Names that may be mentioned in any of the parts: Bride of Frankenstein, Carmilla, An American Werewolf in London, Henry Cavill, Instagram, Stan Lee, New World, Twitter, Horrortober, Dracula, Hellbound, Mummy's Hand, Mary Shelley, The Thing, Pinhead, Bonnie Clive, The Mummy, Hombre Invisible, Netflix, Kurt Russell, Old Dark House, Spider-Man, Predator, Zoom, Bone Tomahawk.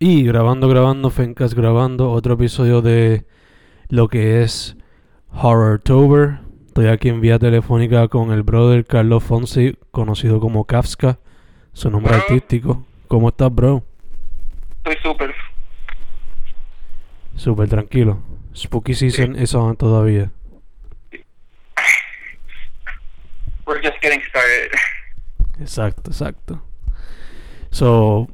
Y grabando, Fencas grabando, otro episodio de lo que es Horrortober. Estoy aquí en vía telefónica con el brother Carlos Fonsi, conocido como Kafka, su nombre bro. Artístico. ¿Cómo estás, bro? Estoy súper tranquilo. Spooky season is on todavía. We're just getting started. Exacto. So,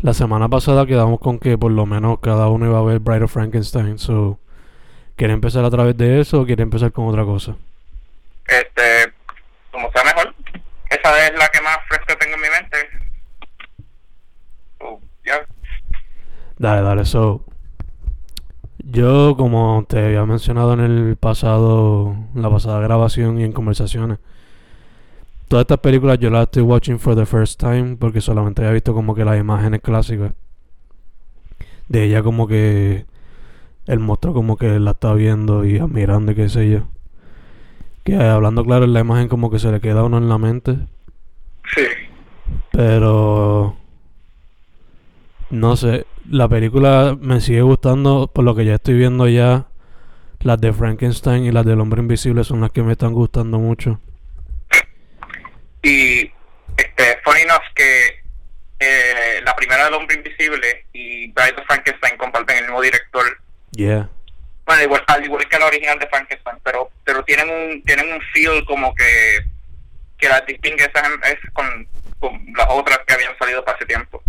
la semana pasada quedamos con que por lo menos cada uno iba a ver Bride of Frankenstein. So, ¿quieres empezar a través de eso o quieres empezar con otra cosa? Como sea mejor. Esa es la que más fresca tengo en mi mente. So, yeah. Dale. So, yo, como te había mencionado en la pasada grabación y en conversaciones, todas estas películas yo las estoy watching for the first time porque solamente había visto como que las imágenes clásicas de ella, como que el monstruo como que la está viendo y admirando y qué sé yo. Que hablando claro, en la imagen como que se le queda a uno en la mente. Sí. Pero no sé, la película me sigue gustando por lo que ya estoy viendo ya. Las de Frankenstein y las del Hombre Invisible son las que me están gustando mucho. Y funny enough que la primera del Hombre Invisible y Bride of Frankenstein comparten el mismo director. Yeah. Bueno, al igual que la original de Frankenstein, pero tienen un feel como que las distingue esas con las otras que habían salido para ese tiempo.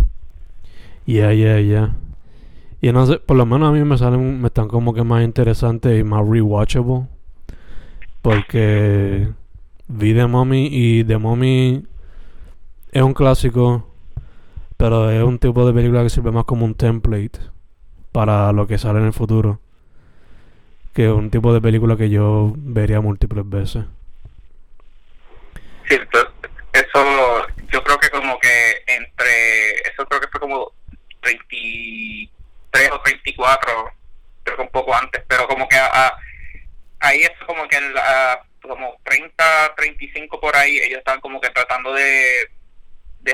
Yeah. Y no sé, por lo menos a mí me están como que más interesantes y más rewatchable, porque vi The Mummy y The Mummy es un clásico, pero es un tipo de película que sirve más como un template para lo que sale en el futuro, que es un tipo de película que yo vería múltiples veces. Sí, eso yo creo que como que eso creo que fue como 33 o 34, creo que un poco antes, pero como que ahí es como que en la como 30, 35 por ahí, ellos estaban como que tratando de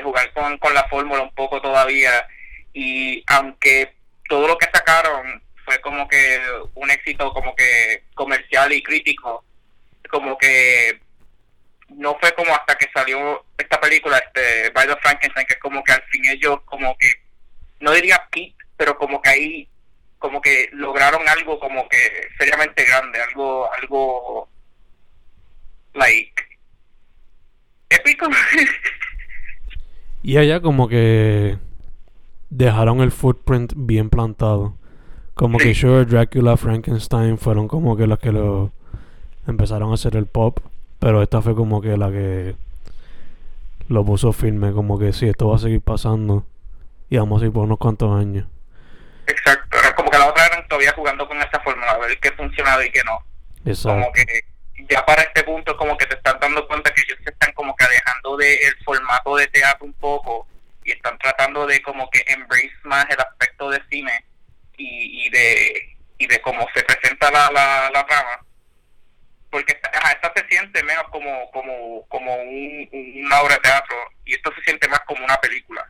jugar con la fórmula un poco todavía, y aunque todo lo que sacaron fue como que un éxito como que comercial y crítico, como que no fue como hasta que salió esta película, Bride of Frankenstein, que es como que al fin ellos como que, no diría peak, pero como que ahí como que lograron algo como que seriamente grande, algo like épico. Y allá como que dejaron el footprint bien plantado. Como que sure, Dracula, Frankenstein fueron como que las que lo empezaron a hacer el pop, pero esta fue como que la que lo puso firme, como que sí, esto va a seguir pasando y vamos a ir por unos cuantos años. Exacto, como que la otra eran todavía jugando con esta fórmula a ver qué funcionaba y qué no. Exacto. Como que ya para este punto como que te estás dando cuenta que ellos se están como que alejando del formato de teatro un poco y están tratando de como que embrace más el aspecto de cine y de cómo se presenta la trama, porque esta se siente menos como una obra de teatro y esto se siente más como una película.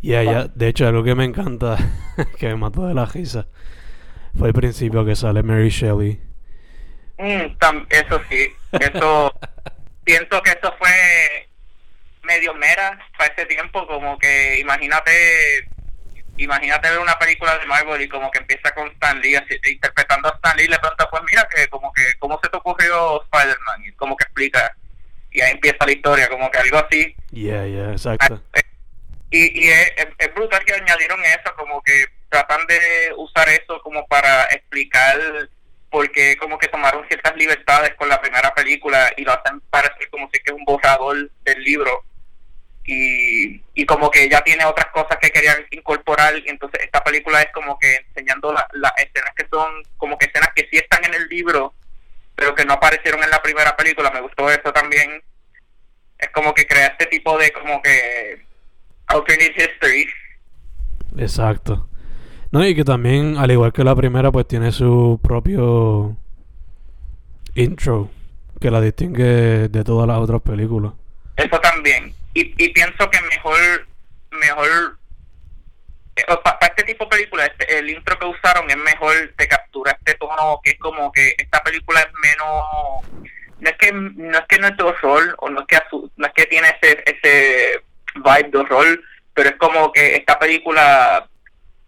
Ya, de hecho algo que me encanta que me mató de la risa fue el principio que sale Mary Shelley. Eso sí, eso pienso que eso fue medio mera para ese tiempo, como que imagínate ver una película de Marvel y como que empieza con Stan Lee así, interpretando a Stan Lee, le pregunta pues mira que como que cómo se te ocurrió Spider-Man y como que explica y ahí empieza la historia, como que algo así. Yeah, exacto. Y es brutal que añadieron eso, como que tratan de usar eso como para explicar porque como que tomaron ciertas libertades con la primera película y lo hacen parecer como si que es un borrador del libro y como que ya tiene otras cosas que querían incorporar y entonces esta película es como que enseñando las escenas que son como que escenas que sí están en el libro pero que no aparecieron en la primera película. Me gustó eso también, es como que crea este tipo de como que alternate history. Exacto. No, y que también, al igual que la primera, pues tiene su propio intro, que la distingue de todas las otras películas. Eso también. Y pienso que mejor intro que usaron es mejor, te captura este tono que es como que esta película es menos, no es de horror, o no es que tiene ese vibe de horror, pero es como que esta película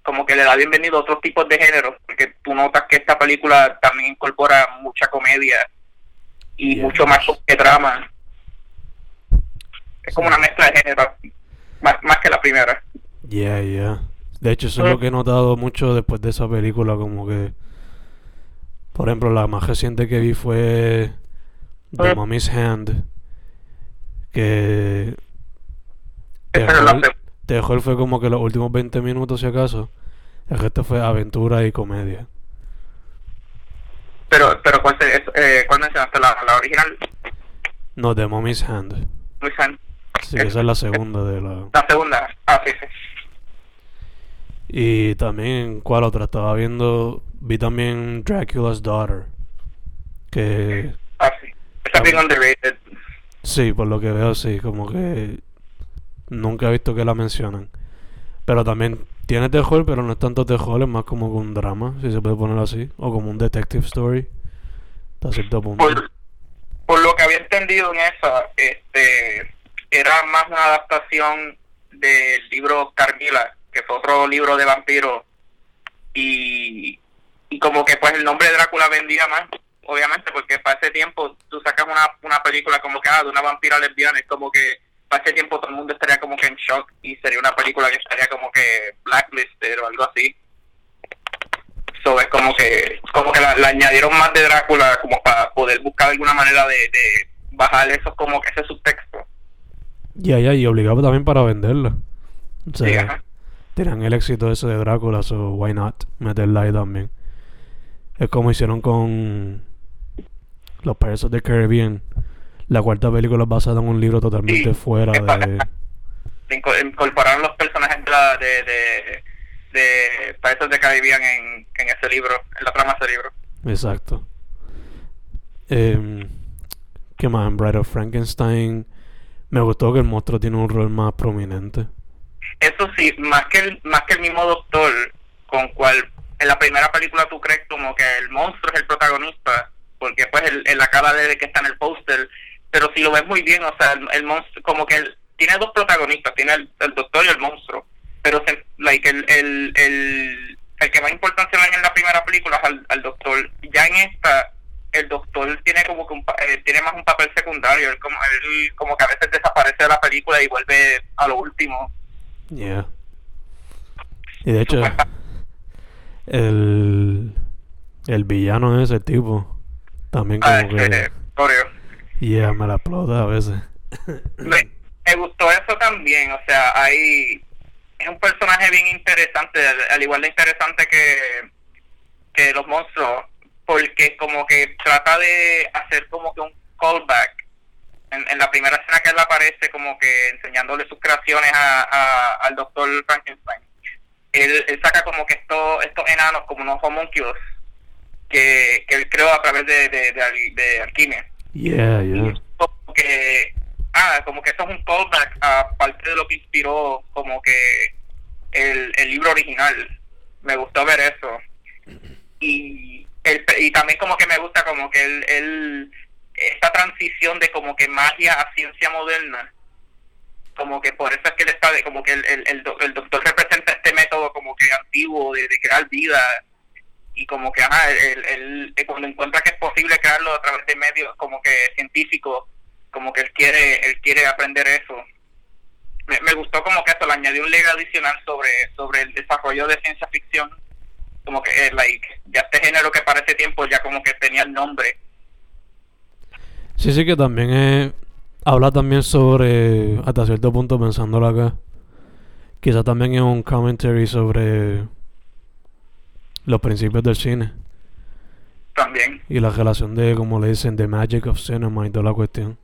como que le da bienvenido a otros tipos de géneros, porque tú notas que esta película también incorpora mucha comedia y mucho más que drama. Es como una mezcla de géneros, más que la primera. De hecho, eso es lo que he notado mucho después de esa película, como que... Por ejemplo, la más reciente que vi fue The Mummy's Hand, que... Terror fue como que los últimos 20 minutos, si acaso. El resto fue aventura y comedia. Pero ¿cuál mencionaste? ¿La original? No, The Mummy's Hand. Sí, esa es la segunda de la... La segunda, sí. Y también, ¿cuál otra? Estaba viendo... Vi también Dracula's Daughter, que... Está bien underrated. Sí, por lo que veo, sí, como que... Nunca he visto que la mencionan. Pero también tiene terror, pero no es tanto terror, es más como un drama, si se puede poner así. O como un detective story, hasta cierto punto. Por lo que había entendido en esa, era más una adaptación del libro Carmilla, que fue otro libro de vampiros, y como que pues el nombre de Drácula vendía más, obviamente, porque para ese tiempo tú sacas una película como que de una vampira lesbiana, es como que para ese tiempo todo el mundo estaría como que en shock, y sería una película que estaría como que blacklisted o algo así. So es como que la añadieron más de Drácula como para poder buscar alguna manera de bajar eso, como que ese subtexto. Y obligado también para venderla. O sea, tenían el éxito ese de Drácula, so why not meterla ahí también. Es como hicieron con Los Piratas del Caribbean. La cuarta película es basada en un libro totalmente fuera de... Incorporaron los personajes de Piratas del Caribbean en ese libro, en la trama de ese libro. Exacto. ¿Qué más? En Bride of Frankenstein me gustó que el monstruo tiene un rol más prominente. Eso sí, más que el mismo doctor, con cual en la primera película tú crees como que el monstruo es el protagonista, porque pues en la cara de que está en el póster, pero si lo ves muy bien, o sea, el monstruo, como que tiene dos protagonistas, tiene el doctor y el monstruo, pero el que más importancia le da en la primera película es al doctor. Ya en esta, el doctor tiene como que tiene más un papel secundario, él como que a veces desaparece de la película y vuelve a lo último. Y de hecho, el villano de ese tipo también como me la explota a veces. Me gustó eso también, o sea, es un personaje bien interesante, al igual de interesante que los monstruos, porque como que trata de hacer como que un callback en la primera escena que él aparece, como que enseñándole sus creaciones al doctor Frankenstein. Él saca como que estos enanos, como unos homúnculos que él creó a través de alquimia. Como que eso es un callback a parte de lo que inspiró como que el libro original. Me gustó ver eso. Y también como que me gusta como que él esta transición de como que magia a ciencia moderna, como que por eso es que él está de como que el doctor representa este método como que antiguo de crear vida, y como que él cuando encuentra que es posible crearlo a través de medios como que científicos, como que él quiere aprender eso. Me gustó como que eso le añadió un legado adicional sobre el desarrollo de ciencia ficción, como que ya este género que para ese tiempo ya como que tenía el nombre. Sí, que también habla también sobre, hasta cierto punto pensándolo acá, quizás también es un commentary sobre los principios del cine. También. Y la relación de, como le dicen, the magic of cinema y toda la cuestión.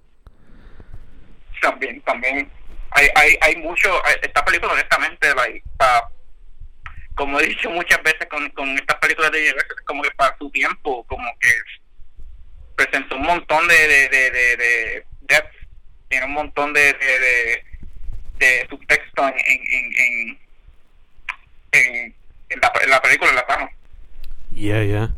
También. Hay mucho, esta película honestamente, como he dicho muchas veces con estas películas de como que para su tiempo, como que presentó un montón de depth, tiene un montón de subtexto en en la película en latino. Yeah, yeah.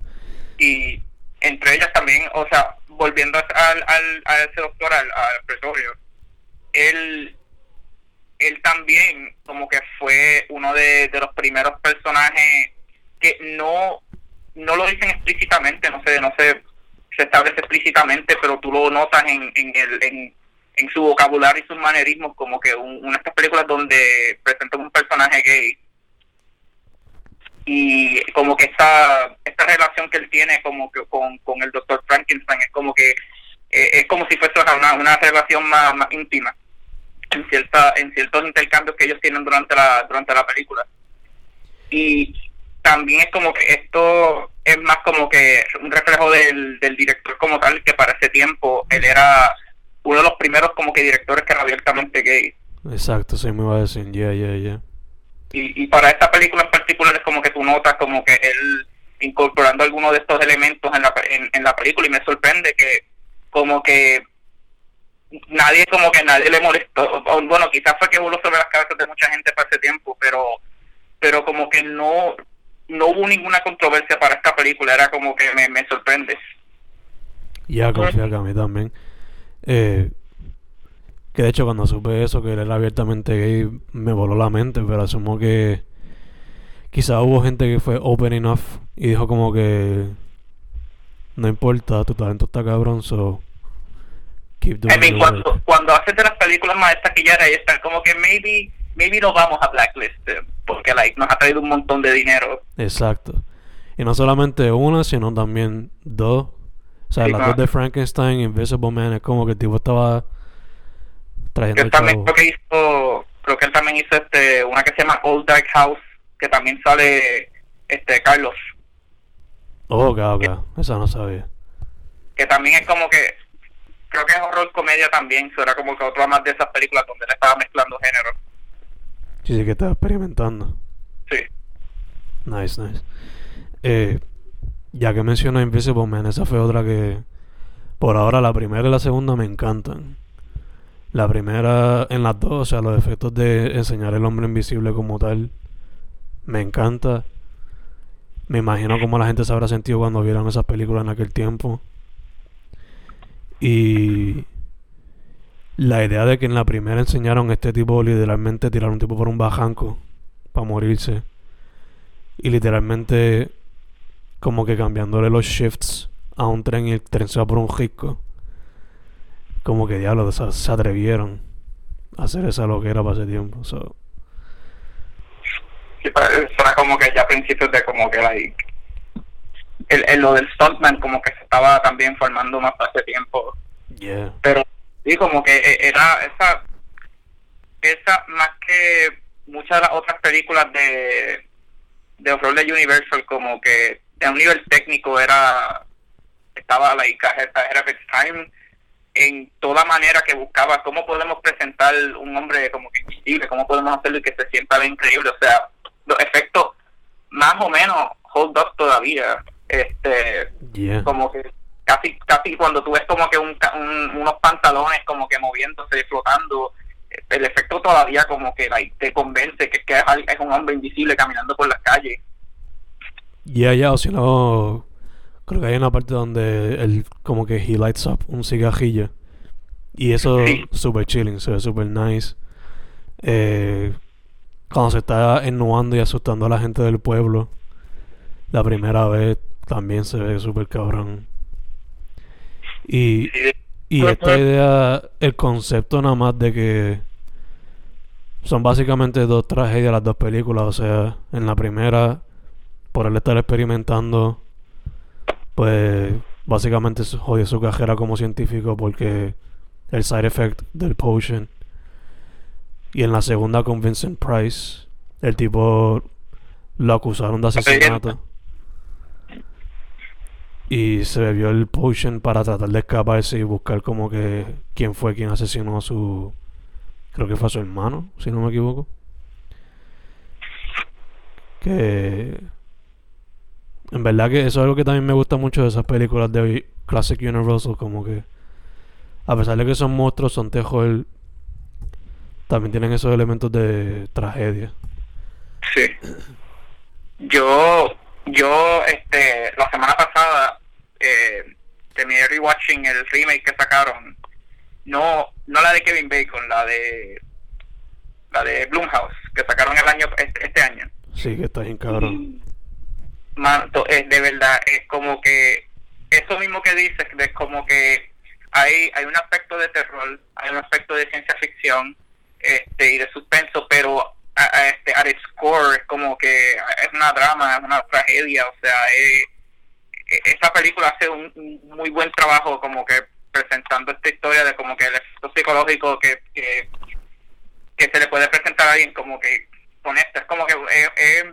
Y entre ellas también, o sea, volviendo a ese doctor, al Presorio, él también como que fue uno de los primeros personajes que no lo dicen explícitamente, no se establece explícitamente, pero tú lo notas en su vocabulario y sus manerismos, como que una de estas películas donde presentan un personaje gay y como que esta relación que él tiene como que con el Dr. Frankenstein es como que es como si fuese una relación más íntima en ciertos intercambios que ellos tienen durante la película. Y también es como que esto es más como que un reflejo del director como tal, que para ese tiempo él era uno de los primeros como que directores que era abiertamente gay. Exacto, sí me iba a decir, yeah. Y para esta película en particular es como que tú notas como que él incorporando algunos de estos elementos en la película, y me sorprende que como que nadie le molestó. Bueno, quizás fue que voló sobre las cabezas de mucha gente para ese tiempo, pero como que no hubo ninguna controversia para esta película. Era como que me sorprende. Ya, confía que a mí también. Que de hecho cuando supe eso, que él era abiertamente gay, me voló la mente, pero asumo que quizá hubo gente que fue open enough y dijo como que no importa, tu talento está cabrón, so keep doing it. Cuando haces de las películas maestras que ya era, ahí están como que maybe no vamos a blacklist porque nos ha traído un montón de dinero. Exacto. Y no solamente una, sino también dos. O sea, sí, las dos de Frankenstein, Invisible Man, es como que el tipo estaba trayendo el chavo. Creo que él también hizo una que se llama Old Dark House, que también sale Carlos. Oh, okay. Esa no sabía. Que también es como que creo que es horror comedia también, eso era como que otra más de esas películas donde él estaba mezclando géneros. Sí, que estaba experimentando. Sí. Nice. Ya que mencionas Invisible Man, esa fue otra que por ahora la primera y la segunda me encantan. La primera, en las dos, o sea, los efectos de enseñar el hombre invisible como tal, me encanta. Me imagino cómo la gente se habrá sentido cuando vieron esas películas en aquel tiempo. Y la idea de que en la primera enseñaron a este tipo literalmente tirar un tipo por un bajanco para morirse. Y literalmente como que cambiándole los shifts a un tren y el tren se va por un risco. Como que diablos, se atrevieron a hacer esa loquera para ese tiempo. So. Sí, era como que ya a principios de como que lo del Stuntman como que se estaba también formando más para ese tiempo. Yeah. Pero sí, como que era esa más que muchas de las otras películas de horror de Universal, como que a un nivel técnico estaba ahead of its time en toda manera que buscaba cómo podemos presentar un hombre como que invisible, cómo podemos hacerlo y que se sienta bien increíble. O sea, los efectos más o menos hold up todavía, yeah. Como que casi cuando tú ves como que unos pantalones como que moviéndose, flotando, el efecto todavía como que te convence que es un hombre invisible caminando por las calles. Ya, o si no, creo que hay una parte donde él como que he lights up un cigajillo y eso es super chilling, se ve super nice. Cuando se está ennobando y asustando a la gente del pueblo la primera vez también se ve super cabrón. Y esta idea, el concepto nada más de que son básicamente dos tragedias las dos películas. O sea, en la primera, por él estar experimentando, pues básicamente jodió su carrera como científico porque el side effect del potion. Y en la segunda con Vincent Price, el tipo lo acusaron de asesinato y se bebió el potion para tratar de escaparse y buscar como que quién fue quien asesinó a su, creo que fue a su hermano, si no me equivoco. Que en verdad que eso es algo que también me gusta mucho de esas películas de Classic Universal, como que a pesar de que son monstruos, son terror, también tienen esos elementos de tragedia. Sí. Yo, la semana pasada terminé rewatching el remake que sacaron, no la de Kevin Bacon, la de Blumhouse, que sacaron el año este año. Sí, que está bien cabrón. Manto, es de verdad, es como que eso mismo que dices, es como que hay un aspecto de terror, hay un aspecto de ciencia ficción, y de suspenso, pero at its core es como que es una drama, es una tragedia, o sea, esa película hace un muy buen trabajo como que presentando esta historia de como que el efecto psicológico que se le puede presentar a alguien como que con esto, es como que es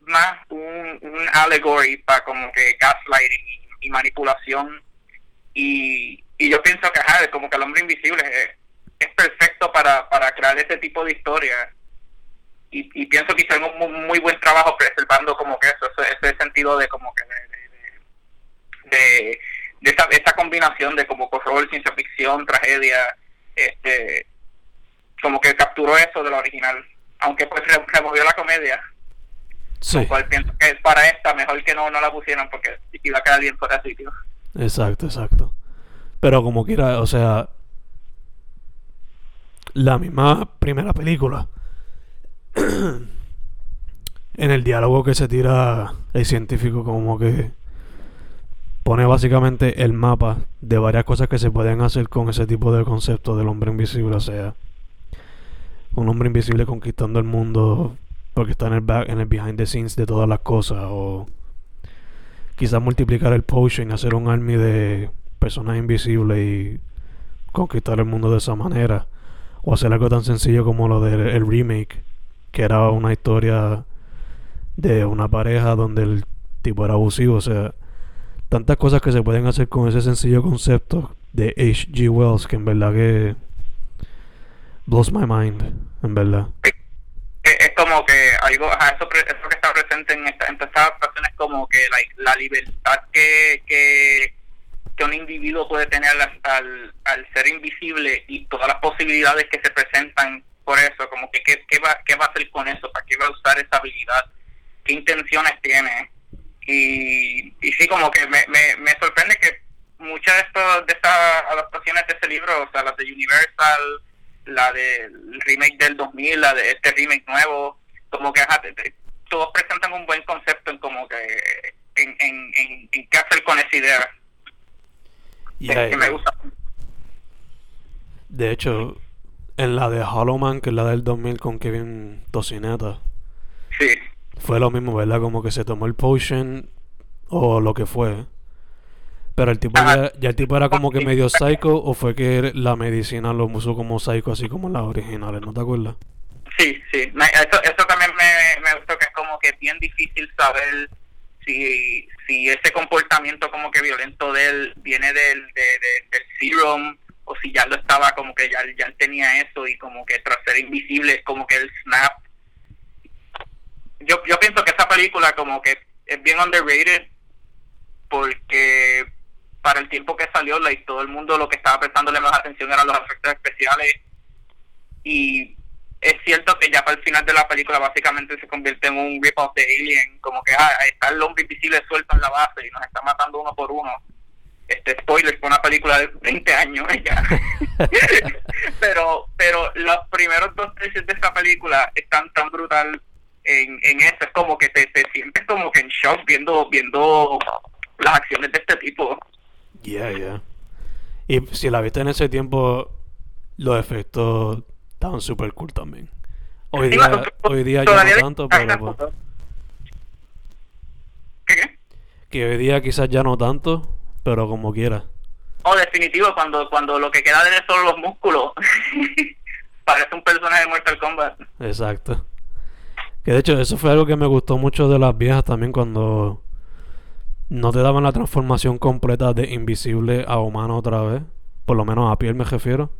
más un allegory para como que gaslighting y manipulación, y yo pienso que es como que el hombre invisible es perfecto para crear ese tipo de historias, y pienso que hicieron un muy buen trabajo preservando como que eso, ese sentido de como que de esa combinación de como horror, ciencia ficción, tragedia, como que capturó eso de lo original, aunque pues removió la comedia. Sí. Lo cual pienso que es para esta mejor que no la pusieran porque iba a quedar bien fuera de sitio. Exacto. Pero como quiera, o sea, la misma primera película, en el diálogo que se tira el científico como que pone básicamente el mapa de varias cosas que se pueden hacer con ese tipo de concepto del hombre invisible, o sea, un hombre invisible conquistando el mundo porque está en el behind the scenes de todas las cosas, o quizás multiplicar el potion, hacer un army de personas invisibles y conquistar el mundo de esa manera, o hacer algo tan sencillo como lo del remake, que era una historia de una pareja donde el tipo era abusivo, o sea, tantas cosas que se pueden hacer con ese sencillo concepto de H.G. Wells, que en verdad que blows my mind, en verdad. Es como que algo, eso que está presente en estas adaptaciones, como que la libertad que un individuo puede tener al ser invisible y todas las posibilidades que se presentan por eso, como que qué va a hacer con eso, para qué va a usar esa habilidad, qué intenciones tiene, y sí, como que me sorprende que muchas de estas adaptaciones de ese libro, o sea, las de Universal, la del remake del 2000, la de este remake nuevo, como que todos presentan un buen concepto en como que en qué hacer con esa idea, que me gusta. De hecho, en la de Hollow Man, que es la del 2000 con Kevin Tocineta, sí, fue lo mismo, ¿verdad? Como que se tomó el potion o lo que fue, pero el tipo ya el tipo era como que medio psycho, o fue que la medicina lo puso como psycho, así como en las originales, ¿no te acuerdas? Sí, eso también me gustó, que es como que es bien difícil saber si ese comportamiento como que violento de él viene del serum, o si ya lo estaba, como que ya tenía eso, y como que tras ser invisible, como que el snap. Yo pienso que esa película como que es bien underrated, porque para el tiempo que salió, todo el mundo lo que estaba prestándole más atención eran los efectos especiales, y es cierto que ya para el final de la película básicamente se convierte en un rip-off de Alien, como que está el hombre invisible suelto en la base y nos está matando uno por uno. Spoiler, fue una película de 20 años ya. pero los primeros 2 tercios de esta película están tan brutal en eso, es como que te sientes como que en shock viendo las acciones de este tipo. Yeah. Y si la viste en ese tiempo, los efectos estaban super cool también. Hoy día ya no tanto, pero pues, ¿Qué? Que hoy día quizás ya no tanto, pero como quiera. Definitivo, cuando lo que queda de él son los músculos. Parece un personaje de Mortal Kombat. Exacto. Que de hecho, eso fue algo que me gustó mucho de las viejas también, cuando no te daban la transformación completa de invisible a humano otra vez. Por lo menos a piel me refiero.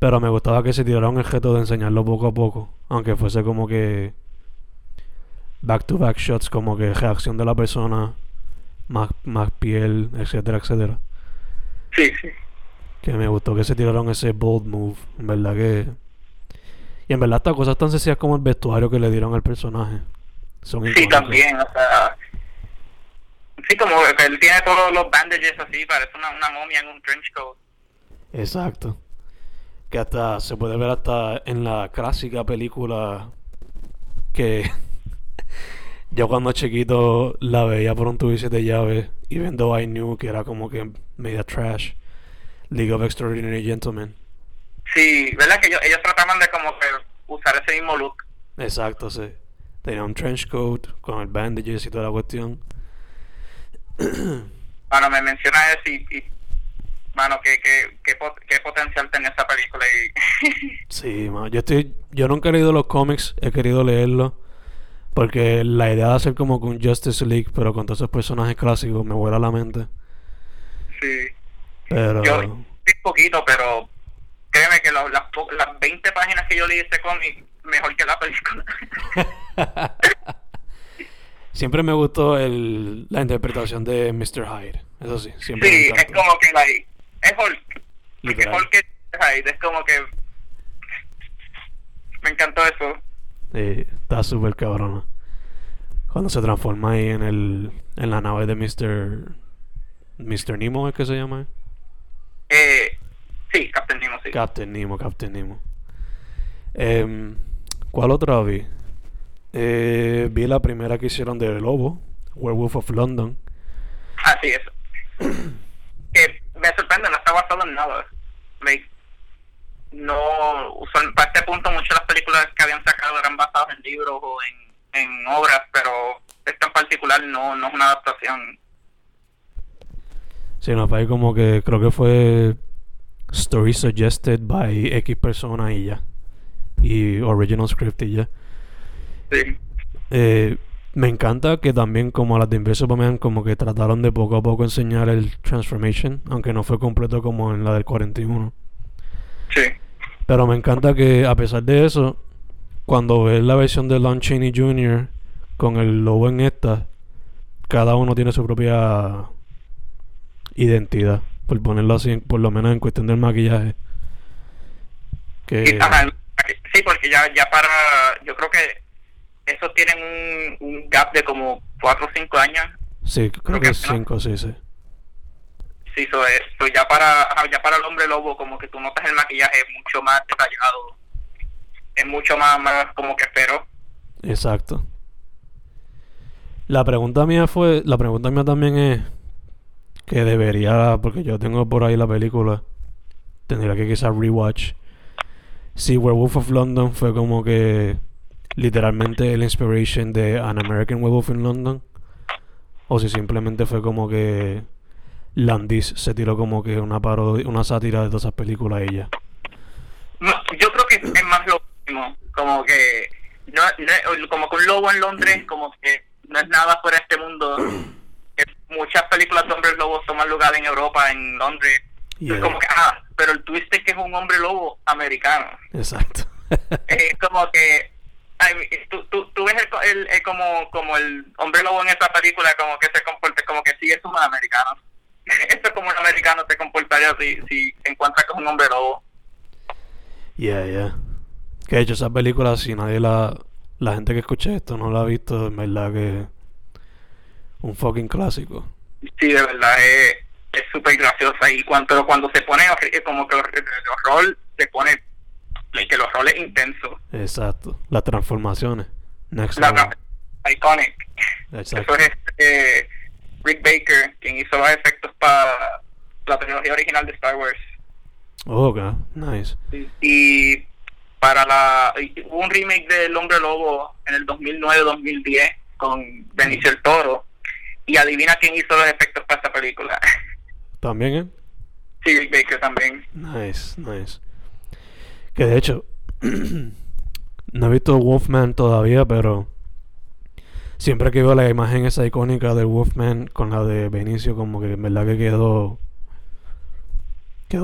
Pero me gustaba que se tiraron el reto de enseñarlo poco a poco, aunque fuese como que back to back shots, como que reacción de la persona, más piel, etcétera. Sí. Que me gustó que se tiraron ese bold move, en verdad que... Y en verdad estas cosas tan sencillas como el vestuario que le dieron al personaje, son icónicos. Sí, también, o sea, sí, como que él tiene todos los bandages así, parece una momia en un trench coat. Exacto. Que hasta se puede ver hasta en la clásica película que yo cuando chiquito la veía por un tubice de llaves, even though I knew que era como que media trash, League of Extraordinary Gentlemen. Sí, ¿verdad? Que ellos trataban de como que usar ese mismo look. Exacto, sí. Tenía un trench coat con el bandages y toda la cuestión. Bueno, me mencionas eso y mano, qué potencial tenía esa película. Y... sí, mano, yo nunca he leído los cómics, he querido leerlos, porque la idea de hacer como un Justice League, pero con todos esos personajes clásicos, me vuela la mente. Sí. Pero... yo un poquito, pero créeme que las 20 páginas que yo leí ese cómic, mejor que la película. Siempre me gustó la interpretación de Mr. Hyde, eso sí, siempre. Sí, es como que es Hulk. Porque Hulk es Hyde, es como que... me encantó eso. Sí, está súper cabrona. Cuando se transforma ahí en la nave de Mr. Nemo, ¿es que se llama? Sí, Captain Nemo, sí. Captain Nemo. ¿Cuál otra vi? Vi la primera que hicieron de Lobo, Werewolf of London. Así es. Que me sorprende, no está basado en nada. No, para este punto muchas de las películas que habían sacado eran basadas en libros o en obras, pero esta en particular no es una adaptación. Sí, no, fue como que creo que fue story suggested by X persona y ya, y original script y ya. Sí. Me encanta que también, como las de Invisible Man, como que trataron de poco a poco enseñar el transformation, aunque no fue completo como en la del 41. Sí. Pero me encanta que a pesar de eso, cuando ves la versión de Lon Chaney Jr. con el Lobo en esta, cada uno tiene su propia identidad, por ponerlo así, por lo menos en cuestión del maquillaje. Que... sí, porque ya para, yo creo que esos tienen un gap de como 4 o 5 años. Sí, creo que es 5, ¿no? Sí. Sí, eso ya para el Hombre Lobo, como que tú notas el maquillaje mucho más detallado. Es mucho más como que espero. Exacto. La pregunta mía también es que debería, porque yo tengo por ahí la película, tendría que quizás rewatch. Sí, Werewolf of London fue como que literalmente la inspiration de An American Werewolf in London, o si simplemente fue como que Landis se tiró como que una sátira de todas esas películas ella. No, yo creo que es más lo mismo, como que no, como que un lobo en Londres, como que no es nada fuera de este mundo. Muchas películas de hombres lobos toman lugar en Europa, en Londres. Yeah. Como que, pero el twist es que es un hombre lobo americano. Exacto. Es como que tú ves el como el hombre lobo en esta película, como que se comporta como que sí es un americano. Esto es como un americano se comportaría si encuentra que es un hombre lobo. Yeah. Que de hecho esa película, si nadie la gente que escucha esto no la ha visto, en verdad que un fucking clásico. Sí, de verdad es súper graciosa, y cuando se pone como que el rol se pone, que los roles intensos. Exacto, las transformaciones. Next level. Iconic. Exacto. Eso es Rick Baker, quien hizo los efectos para la trilogía original de Star Wars. Oh, okay. Nice. Y para hubo un remake del Hombre Lobo en el 2009-2010 con Benicio del Toro, y adivina quién hizo los efectos para esta película. ¿También, Sí, Rick Baker también. Nice. Que de hecho, no he visto Wolfman todavía, pero siempre que veo la imagen esa icónica del Wolfman con la de Benicio, como que en verdad que quedó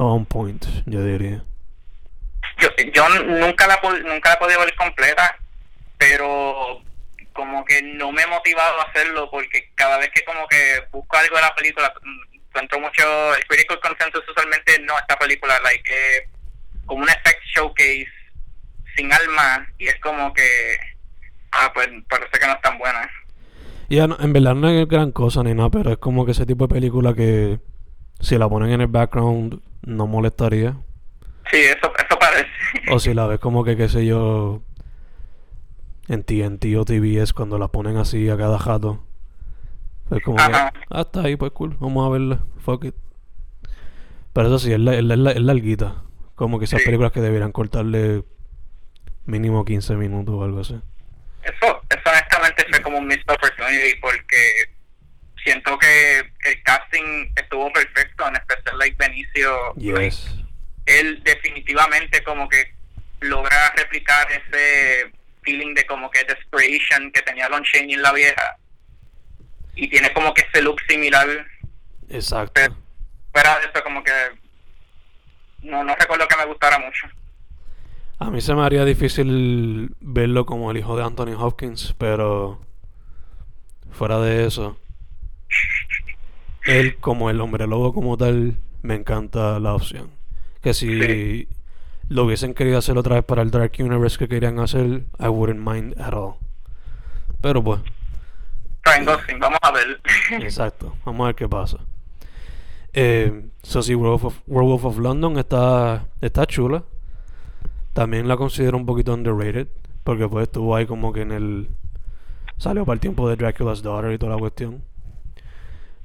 on point, yo diría. Yo nunca la he podido ver completa, pero como que no me he motivado a hacerlo, porque cada vez que como que busco algo de la película, encuentro mucho el critical consensus usualmente no esta película, como un effect showcase sin alma, y es como que Ah, pues parece que no es tan buena, ¿eh? Ya, no, en verdad no es gran cosa ni nada, pero es como que ese tipo de película que si la ponen en el background no molestaría. Sí, eso parece. O si la ves como que, qué sé yo, en TNT o TBS cuando la ponen así a cada jato. Es como que, hasta ahí, pues cool, vamos a verla, fuck it. Pero eso sí, es larguita. Como que esas películas que debieran cortarle mínimo 15 minutos o algo así. Eso honestamente fue como un missed opportunity porque siento que el casting estuvo perfecto, en especial like Benicio. Yes. Like, él definitivamente como que logra replicar ese feeling de como que desperation que tenía Lon Chaney en La Vieja. Y tiene como que ese look similar. Exacto. Pero fuera de eso como que no recuerdo que me gustara mucho. A mí se me haría difícil verlo como el hijo de Anthony Hopkins, pero fuera de eso, él como el hombre lobo como tal, me encanta la opción. Que si lo hubiesen querido hacer otra vez para el Dark Universe que querían hacer, I wouldn't mind at all. Pero pues vamos a ver. Exacto, vamos a ver qué pasa. So sí, Werewolf of London está chula. También la considero un poquito underrated, porque pues estuvo ahí como que en el... salió para el tiempo de Dracula's Daughter y toda la cuestión.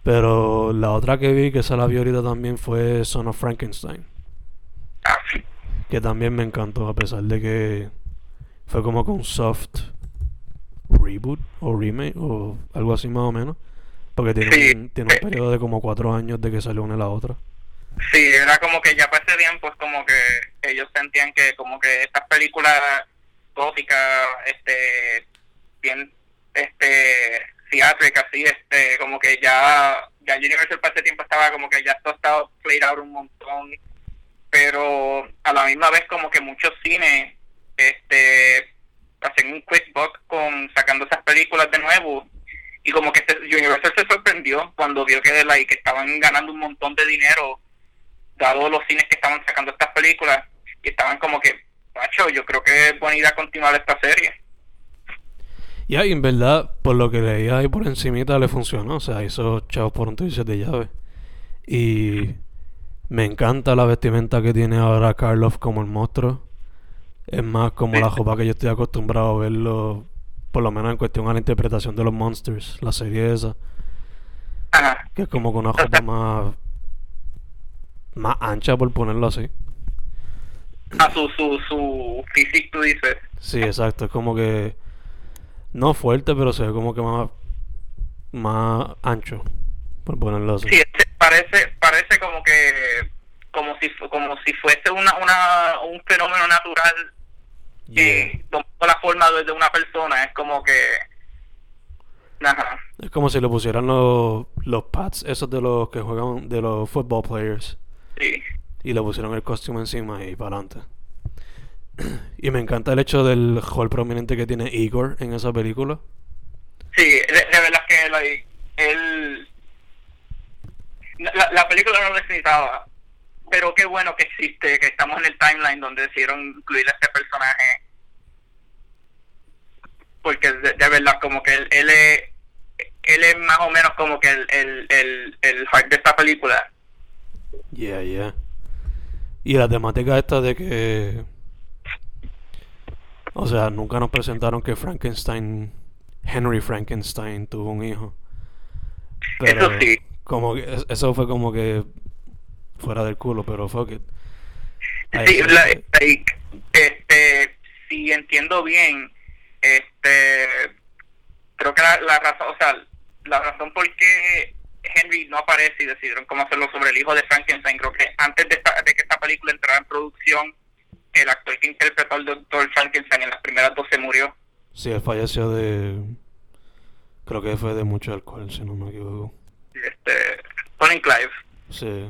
Pero la otra que vi, que se la vi ahorita también, fue Son of Frankenstein. Que también me encantó, a pesar de que fue como con soft reboot o remake o algo así más o menos, porque tiene un periodo de como 4 años de que salió una a la otra. Sí, era como que ya para ese tiempo es como que ellos sentían que como que estas películas góticas bien theatric así como que ya Universal para ese tiempo estaba como que ya esto estaba played out un montón, pero a la misma vez como que muchos cines hacen un quick buck con sacando esas películas de nuevo, y como que Universal se sorprendió cuando vio que que estaban ganando un montón de dinero dado los cines que estaban sacando estas películas, y estaban como que, macho, yo creo que es buena idea continuar esta serie. Y en verdad, por lo que leía ahí por encimita, le funcionó, o sea, hizo chavos por un twice de llave. Y me encanta la vestimenta que tiene ahora Karloff como el monstruo. Es más como la ropa que yo estoy acostumbrado a verlo, por lo menos en cuestión a la interpretación de los Monsters, la serie esa. Ajá. Que es como con una ropa más ancha, por ponerlo así. Ah, su físico, tú dices. Sí, exacto, es como que no fuerte, pero se ve como que más ancho, por ponerlo así. Sí, parece como que como si fuese un fenómeno natural que tomó la forma de una persona. Es como que es como si le pusieran los pads esos de los que juegan, de los football players, y le pusieron el costume encima y para adelante. Y me encanta el hecho del rol prominente que tiene Igor en esa película. Sí, de verdad que la película no lo necesitaba, pero qué bueno que existe, que estamos en el timeline donde decidieron incluir a este personaje, porque de verdad como que él es más o menos como que el heart de esta película. Y la temática esta de que, o sea, nunca nos presentaron que Henry Frankenstein tuvo un hijo, pero eso sí, como que eso fue como que fuera del culo, pero fuck it. Sí, si entiendo bien, creo que la razón, o sea, la razón por qué Henry no aparece y decidieron cómo hacerlo sobre el hijo de Frankenstein, creo que antes de que esta película entrara en producción, el actor que interpretó al doctor Frankenstein en las primeras dos se murió. Sí, él falleció creo que fue de mucho alcohol, si no me equivoco. Bonnie Clive. Sí.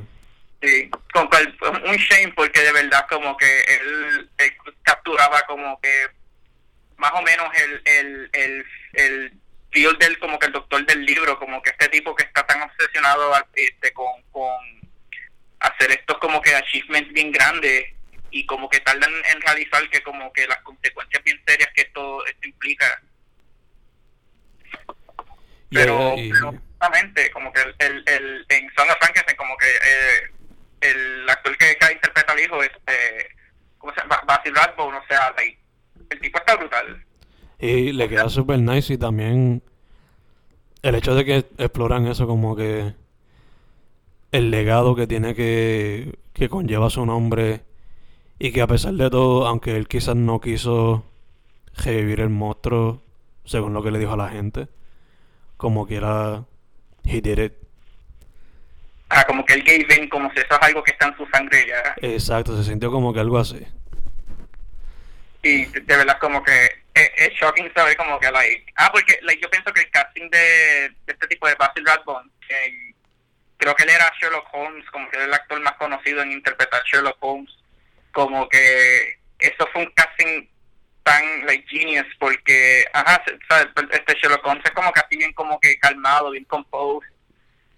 Sí, un shame, porque de verdad como que él capturaba como que más o menos el feel del como que el doctor del libro, como que este tipo que está tan obsesionado con hacer estos como que achievements bien grandes, y como que tardan en realizar que como que las consecuencias bien serias que esto implica, Pero justamente, como que el en Son of Frankenstein, como que el actor que interpreta al hijo es, ¿cómo se llama? Basil Rathbone, o sea, like, el tipo está brutal. Y le queda super nice, y también el hecho de que exploran eso, como que el legado que tiene que conlleva su nombre, y que a pesar de todo, aunque él quizás no quiso revivir el monstruo, según lo que le dijo a la gente, como quiera, he did it. Ah, como que él gave in, como si eso es algo que está en su sangre ya. Exacto, se sintió como que algo así. Y de verdad como que es shocking saber como que like... Ah, porque like, yo pienso que el casting de este tipo de Basil Rathbone, creo que él era Sherlock Holmes, como que era el actor más conocido en interpretar Sherlock Holmes, como que eso fue un casting tan like genius, porque ¿sabes? Este Sherlock Holmes es como que así bien como que calmado, bien composed.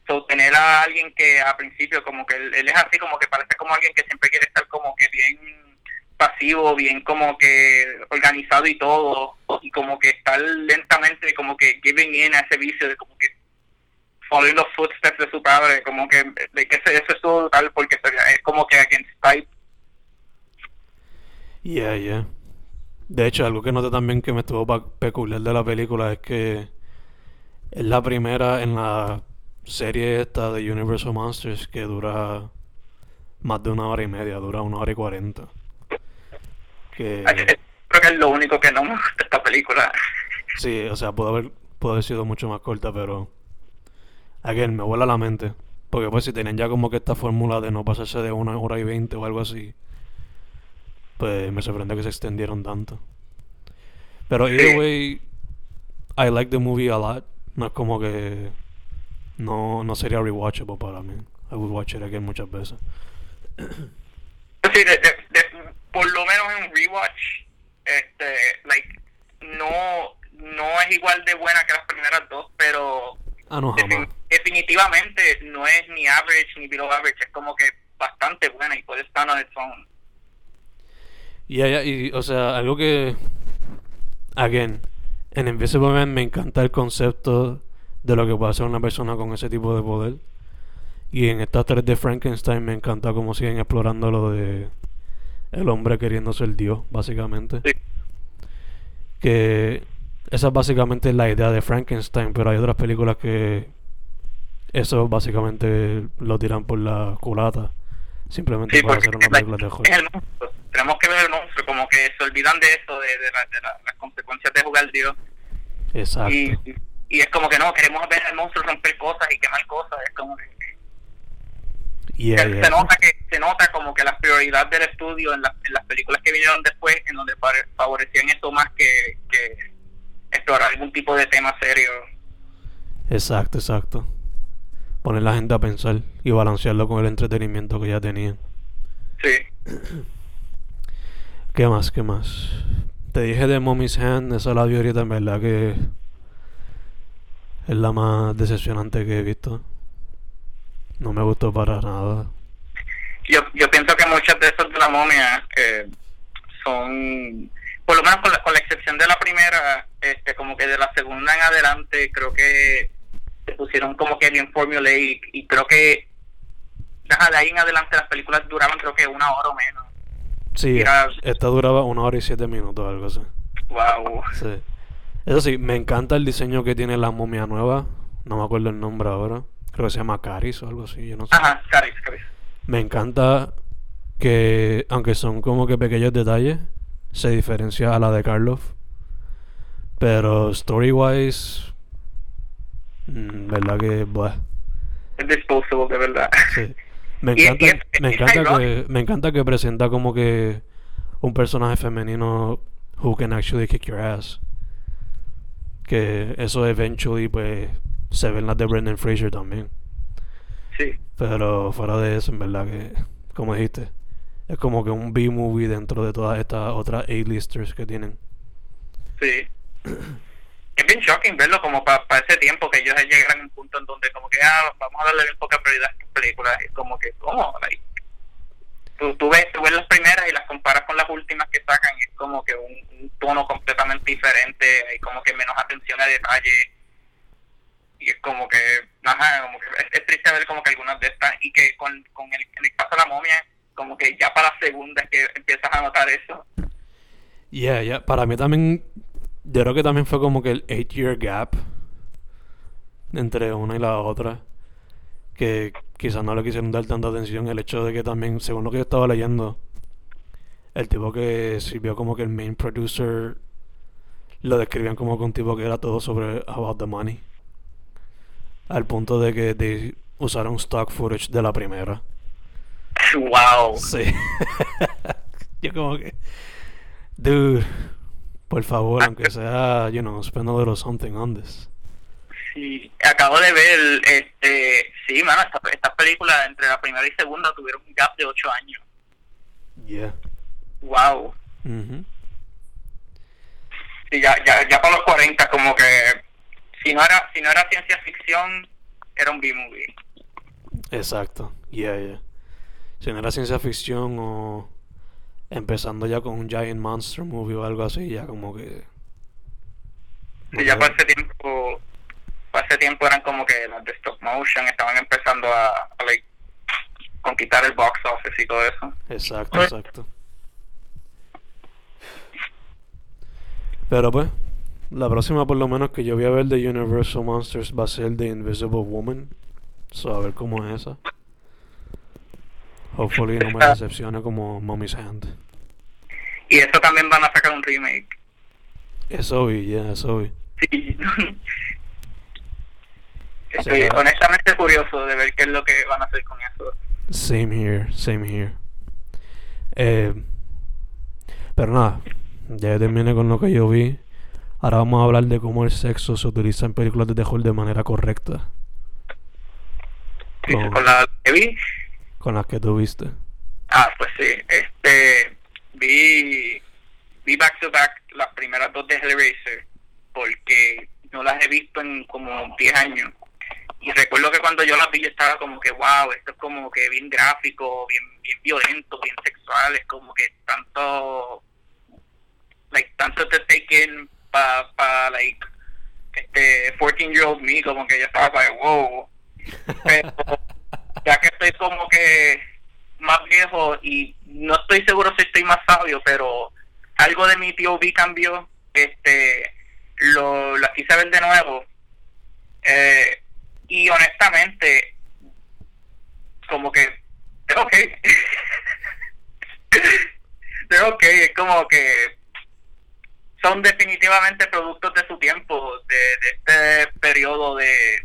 So, tener a alguien que a principio como que él es así como que parece como alguien que siempre quiere estar como que bien pasivo, bien como que organizado y todo, y como que estar lentamente como que giving in a ese vicio de como que following los footsteps de su padre, como que de que eso es todo tal, porque es como que against type. Yeah. De hecho, algo que noté también que me estuvo peculiar de la película es que es la primera en la serie esta de Universal Monsters que dura más de 1 hora y media, dura 1 hora y 40. Que... creo que es lo único que no me gusta esta película. Sí, o sea, pudo haber sido mucho más corta, pero... Again, me vuela la mente. Porque pues si tenían ya como que esta fórmula de no pasarse de 1 hora y 20 o algo así... Pues me sorprendió que se extendieron tanto. Pero either way, I like the movie a lot. No es como que... No sería rewatchable para mí. I would watch it again muchas veces. Sí, por lo menos en rewatch, like, no es igual de buena que las primeras dos, pero... Ah, no, jamás. Definitivamente no es ni average ni below average. Es como que bastante buena y puede estar on its own. Y o sea, algo que... Again, en Invisible Man me encanta el concepto de lo que puede hacer una persona con ese tipo de poder. Y en estas 3 de Frankenstein me encanta cómo siguen explorando lo de... el hombre queriendo ser Dios, básicamente. Sí. Que... esa es básicamente la idea de Frankenstein, pero hay otras películas que... eso básicamente lo tiran por la culata. Simplemente sí, para hacer una película de juego. Tenemos que ver el monstruo, como que se olvidan de eso, de las consecuencias de jugar Dios. Exacto. Y es como que no, queremos ver al monstruo romper cosas y quemar cosas, es como que... Se nota que como que la prioridad del estudio en las películas que vinieron después, en donde favorecían eso más que explorar algún tipo de tema serio. Exacto. Poner la gente a pensar y balancearlo con el entretenimiento que ya tenían. Sí. ¿Qué más? Te dije de Mummy's Hand, esa la vi ahorita, en verdad que es la más decepcionante que he visto. No me gustó para nada. Yo pienso que muchas de esas de la momia son, por lo menos con la excepción de la primera, como que de la segunda en adelante, creo que se pusieron como que bien formulaic, y creo que de ahí en adelante las películas duraban creo que 1 hora o menos. Sí, esta duraba 1 hora y 7 minutos, algo así. Wow. Sí. Eso sí, me encanta el diseño que tiene la momia nueva. No me acuerdo el nombre ahora. Creo que se llama Caris o algo así, yo no sé. Ajá, Caris. Me encanta que, aunque son como que pequeños detalles, se diferencia a la de Karloff. Pero story-wise, verdad que, buah. Es disposable, de verdad. Sí. Me encanta que presenta como que un personaje femenino who can actually kick your ass. Que eso eventually pues se ve en las de Brendan Fraser también. Sí. Pero fuera de eso, en verdad que, como dijiste, es como que un B-movie dentro de todas estas otras A-listers que tienen. Sí. Es bien shocking verlo como para ese tiempo, que ellos llegan a un punto en donde como que vamos a darle bien poca prioridad a estas películas. Es como que like, tú ves las primeras y las comparas con las últimas que sacan, es como que un tono completamente diferente, hay como que menos atención a detalle. y como que, ajá, como que es triste ver como que algunas de estas, y que con el caso de la momia, como que ya para la segunda es que empiezas a notar eso. Yeah, para mí también, yo creo que también fue como que el 8-year gap entre una y la otra, que quizás no le quisieron dar tanta atención. El hecho de que también, según lo que yo estaba leyendo, el tipo que sirvió como que el main producer, lo describían como que un tipo que era todo sobre about the money, al punto de que de usaron stock footage de la primera. Wow. Sí. Yo como que, dude, por favor, aunque sea, you know, spend a little something on this. Sí, acabo de ver, sí, mano, estas películas entre la primera y segunda tuvieron un gap de 8 años. Yeah. Wow. Mhm. Sí, ya para los 40, como que si no era ciencia ficción, era un B-movie. Exacto. Yeah. Si no era ciencia ficción o empezando ya con un giant monster movie o algo así, ya como que. Sí, ya para ese tiempo. Hace tiempo eran como que las de stop motion estaban empezando a like, conquistar el box office y todo eso. Exacto. Pero pues, la próxima por lo menos que yo voy a ver de Universal Monsters va a ser The Invisible Woman. So, a ver cómo es esa. Hopefully no me decepcione como Mummy's Hand. Y eso también van a sacar un remake. Eso vi. Sí. Estoy honestamente curioso de ver qué es lo que van a hacer con eso. Same here. Pero nada, ya terminé con lo que yo vi. Ahora vamos a hablar de cómo el sexo se utiliza en películas de terror de manera correcta. ¿Con las que vi? Con las que tú viste. Ah, pues sí. Vi back to back las primeras dos de Hellraiser, porque no las he visto en como 10 años. Y recuerdo que cuando yo las vi, yo estaba como que, wow, esto es como que bien gráfico, bien violento, bien sexual, es como que tanto te taken para, like, 14-year-old me, como que yo estaba como, wow. Pero ya que estoy como que más viejo, y no estoy seguro si estoy más sabio, pero algo de mi POV cambió, las quise ver de nuevo, y honestamente como que they're okay, es como que son definitivamente productos de su tiempo, de este periodo de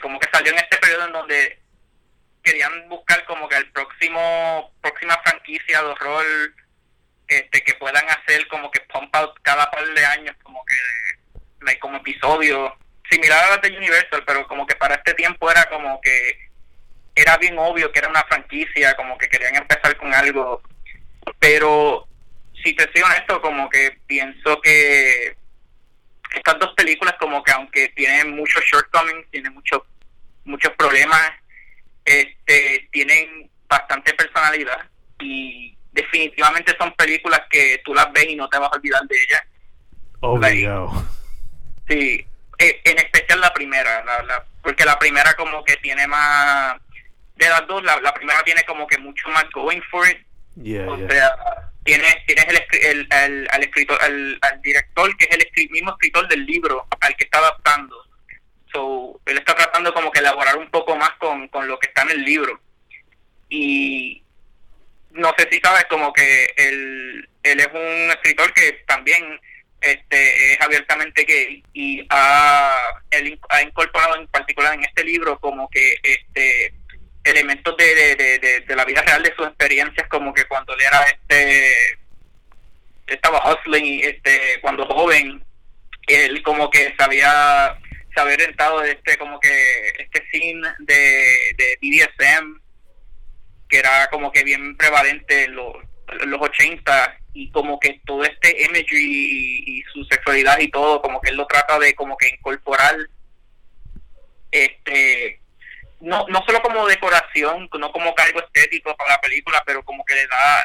como que salió en este periodo en donde querían buscar como que el próxima franquicia de horror que puedan hacer como que pump out cada par de años como que como episodios similar a las de Universal, pero como que para este tiempo era como que era bien obvio que era una franquicia, como que querían empezar con algo. Pero si te soy honesto, como que pienso que estas dos películas como que aunque tienen muchos shortcomings, tienen muchos problemas, tienen bastante personalidad y definitivamente son películas que tú las ves y no te vas a olvidar de ellas. Obligado. Sí. En especial la primera, porque la primera como que tiene más de las dos, la primera tiene como que mucho más going for it. O sea, tienes al escritor, al director que es mismo escritor del libro al que está adaptando. So, él está tratando como que elaborar un poco más con lo que está en el libro. Y no sé si sabes como que él es un escritor que también es abiertamente gay y ha incorporado en particular en este libro como que elementos de la vida real de sus experiencias, como que cuando él era estaba hustling cuando joven, él como que se había orientado de como que scene de BDSM que era como que bien prevalente en los 80 y como que todo imagery y su sexualidad y todo, como que él lo trata de como que incorporar no solo como decoración, no como algo estético para la película, pero como que le da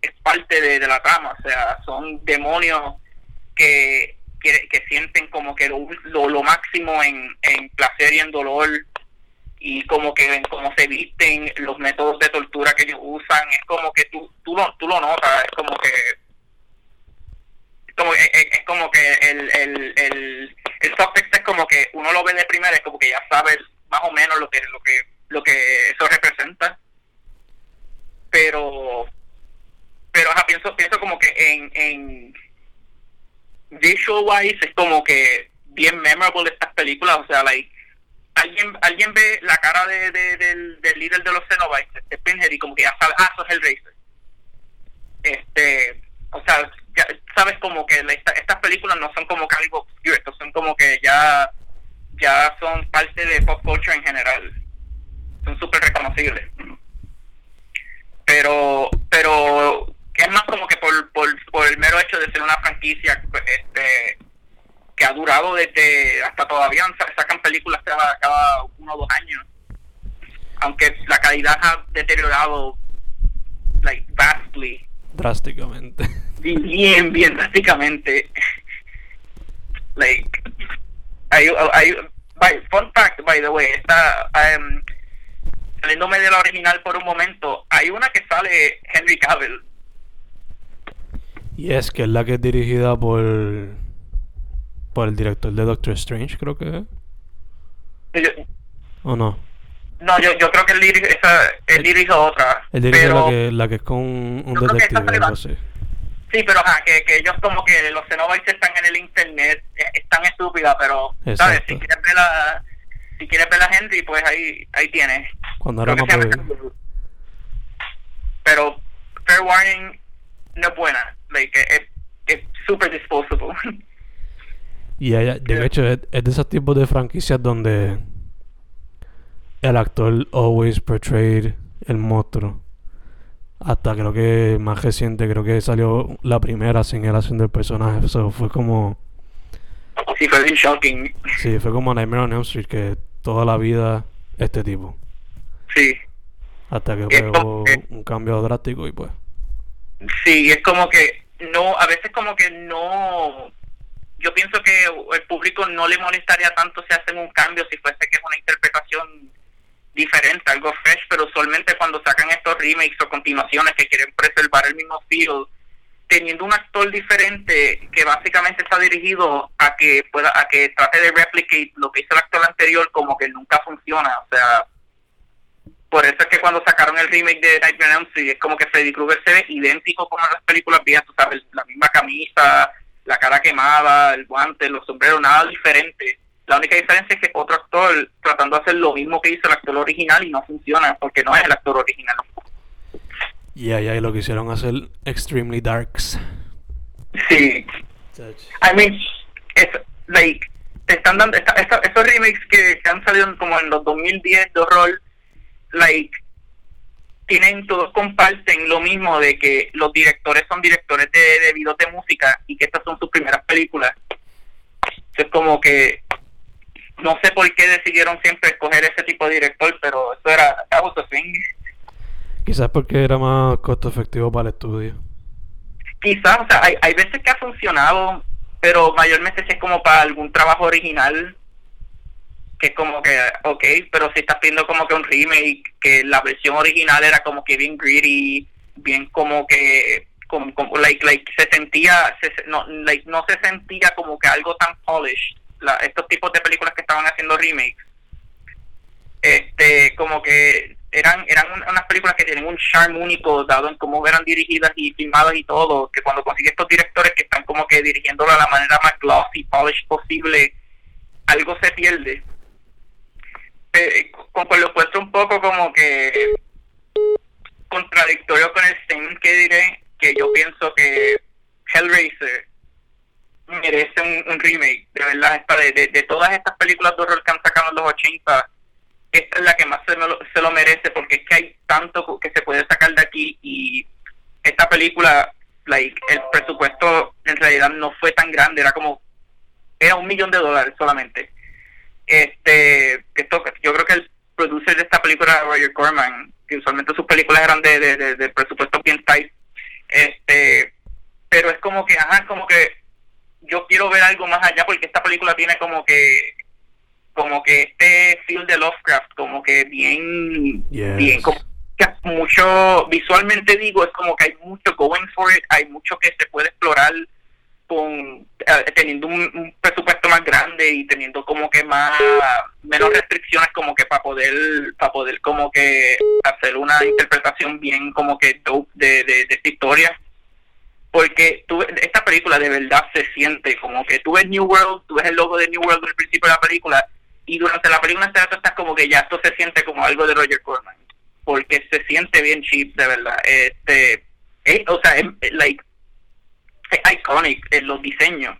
es parte de la trama. O sea, son demonios que sienten como que lo máximo en placer y en dolor, y como que en cómo se visten, los métodos de tortura que ellos usan, es como que tú lo notas, es como que el subtext es como que uno lo ve de primera, es como que ya sabe más o menos lo que eso representa, pero ajá, pienso como que en visual wise es como que bien memorable estas películas, o sea, like alguien ve la cara del líder de los Cenobites, este Pinhead, y como que ya sabe, eso es Hellraiser. O sea, ya sabes como que estas películas no son como que algo obscure, son como que ya son parte de pop culture en general, son súper reconocibles. Pero es más como que por el mero hecho de ser una franquicia que ha durado desde hasta todavía, sacan películas cada 1 o 2 años, aunque la calidad ha deteriorado like vastly, drásticamente, bien drásticamente. Like hay fun fact, by the way, está saliéndome de la original por un momento, hay una que sale Henry Cavill, y es que es la que es dirigida por el director de Doctor Strange, creo que es. ¿O no? No, yo creo que él dirige otra. Él dirige la que es con un detective o algo así. Sí, pero ajá, que ellos como que los Cenobites están en el internet, están estúpidas, pero exacto. ¿Sabes? Si quieres ver la Henry, pues ahí tienes. Cuando ahora no puede. Pero Fair Warning no es buena, like, es super disposable. Y ella, de hecho, es de esos tipos de franquicias donde el actor always portrayed el monstruo. Hasta creo que más reciente, creo que salió la primera sin él haciendo el personaje. Eso fue como... Sí, fue bien shocking. Sí, fue como Nightmare on Elm Street, que toda la vida este tipo. Sí. Hasta que pegó un cambio drástico y pues... Sí, es como que no... A veces como que no... Yo pienso que el público no le molestaría tanto si hacen un cambio, si fuese que es una interpretación diferente, algo fresh, pero usualmente cuando sacan estos remakes o continuaciones que quieren preservar el mismo feel, teniendo un actor diferente que básicamente está dirigido a que trate de replicate lo que hizo el actor anterior, como que nunca funciona. O sea, por eso es que cuando sacaron el remake de Nightmare on Elm Street, es como que Freddy Krueger se ve idéntico como en las películas viejas, tú sabes, la misma camisa, la cara quemada, el guante, los sombreros, nada diferente. La única diferencia es que otro actor tratando de hacer lo mismo que hizo el actor original y no funciona porque no es el actor original. Y lo quisieron hacer extremely darks. Sí. I mean, it's like, te están dando esos remakes que han salido como en los 2010 de horror, like, todos comparten lo mismo de que los directores son directores de videos de música y que estas son sus primeras películas. Es como que no sé por qué decidieron siempre escoger ese tipo de director, pero eso era thing. Quizás porque era más costo efectivo para el estudio. Quizás, o sea, hay veces que ha funcionado, pero mayormente si es como para algún trabajo original, que es como que, okay, pero si estás viendo como que un remake, que la versión original era como que bien gritty, bien como que, como no se sentía como que algo tan polished, estos tipos de películas que estaban haciendo remakes, como que eran unas películas que tienen un charm único, dado en cómo eran dirigidas y filmadas y todo, que cuando consigues estos directores que están como que dirigiéndolo de la manera más glossy, polished posible, algo se pierde. Con lo puesto un poco como que contradictorio con el statement que diré, que yo pienso que Hellraiser merece un remake, de verdad. De todas estas películas de horror que han sacado en los 80, esta es la que más se lo merece, porque es que hay tanto que se puede sacar de aquí, y esta película, like, el presupuesto en realidad no fue tan grande, era $1 millón solamente. Yo creo que el producer de esta película era Roger Corman, que usualmente sus películas eran de presupuesto bien tight, pero es como que yo quiero ver algo más allá, porque esta película tiene como que este feel de Lovecraft, como que bien, yes, bien, como que mucho, visualmente digo, es como que hay mucho going for it, hay mucho que se puede explorar con teniendo un presupuesto más grande y teniendo como que más, menos restricciones, como que para poder como que hacer una interpretación bien como que dope de esta historia. Porque esta película de verdad se siente como que tú ves New World, tú ves el logo de New World al principio de la película, y durante la película tú estás como que ya esto se siente como algo de Roger Corman, porque se siente bien cheap, de verdad. O sea, es like iconic en los diseños,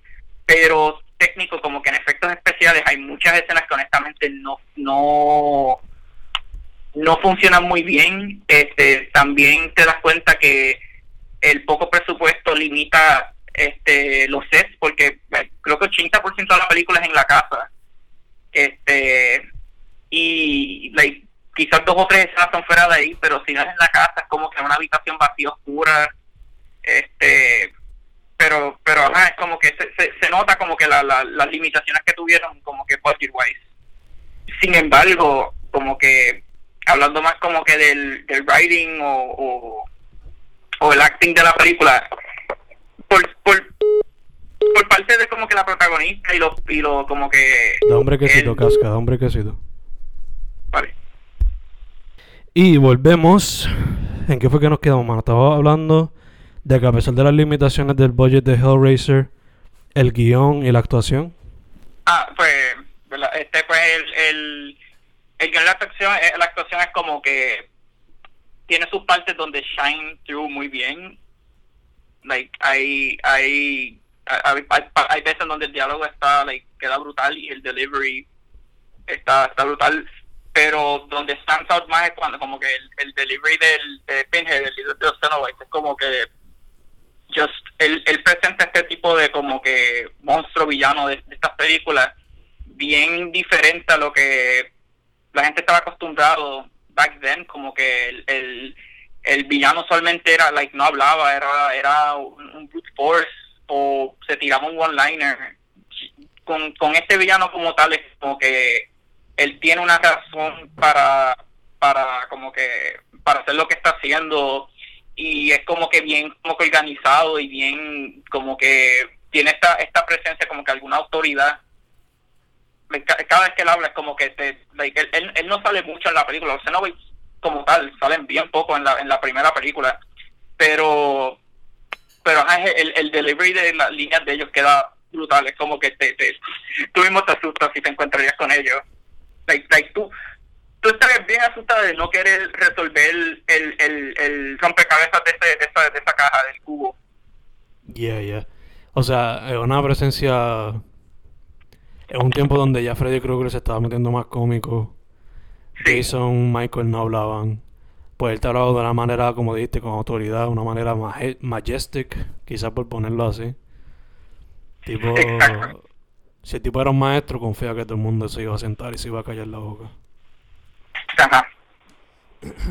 pero técnico, como que en efectos especiales hay muchas escenas que honestamente no funcionan muy bien. También te das cuenta que el poco presupuesto limita los sets, porque creo que 80% de la película es en la casa, y like, quizás dos o tres escenas son fuera de ahí, pero si no es en la casa es como que una habitación vacía, oscura, pero ajá, es como que se nota como que las limitaciones que tuvieron como que budget wise. Sin embargo, como que hablando más como que del writing o el acting de la película, por parte de como que la protagonista y lo como que da un brequecito, Kafka, da un brequecito. Vale. Y volvemos. ¿En qué fue que nos quedamos, mano? Estaba hablando de que a pesar de las limitaciones del budget de Hellraiser, el guión y la actuación. Pues, ¿verdad? Pues el guión y la actuación es como que tiene sus partes donde shine through muy bien. Like, hay veces donde el diálogo está, like, queda brutal y el delivery está brutal. Pero donde stands out más es cuando como que el delivery de Pinhead, el líder de los Cenobites, es como que just él presenta este tipo de como que monstruo villano de estas películas bien diferente a lo que la gente estaba acostumbrado back then. Como que el villano solamente era like, no hablaba, era un brute force o se tiraba un one-liner. Con este villano como tal es como que él tiene una razón para como que para hacer lo que está haciendo, y es como que bien como que organizado y bien como que tiene esta presencia como que alguna autoridad. Cada vez que él habla es como que like, él no sale mucho en la película. Los Cenobites como tal salen bien poco en la primera película, pero el delivery de las líneas de ellos queda brutal. Es como que tú mismo te asustas si te encontrarías con ellos. Like tú estás bien asustado de no querer resolver el rompecabezas de esa caja del cubo. Yeah. O sea, es una presencia. Es un tiempo donde ya Freddy Krueger se estaba metiendo más cómico. Sí. Jason, Michael no hablaban. Pues él te hablaba de una manera, como dijiste, con autoridad, una manera majestic, quizás por ponerlo así. Tipo, exacto. Si el tipo era un maestro, confía que todo el mundo se iba a sentar y se iba a callar la boca. Ajá.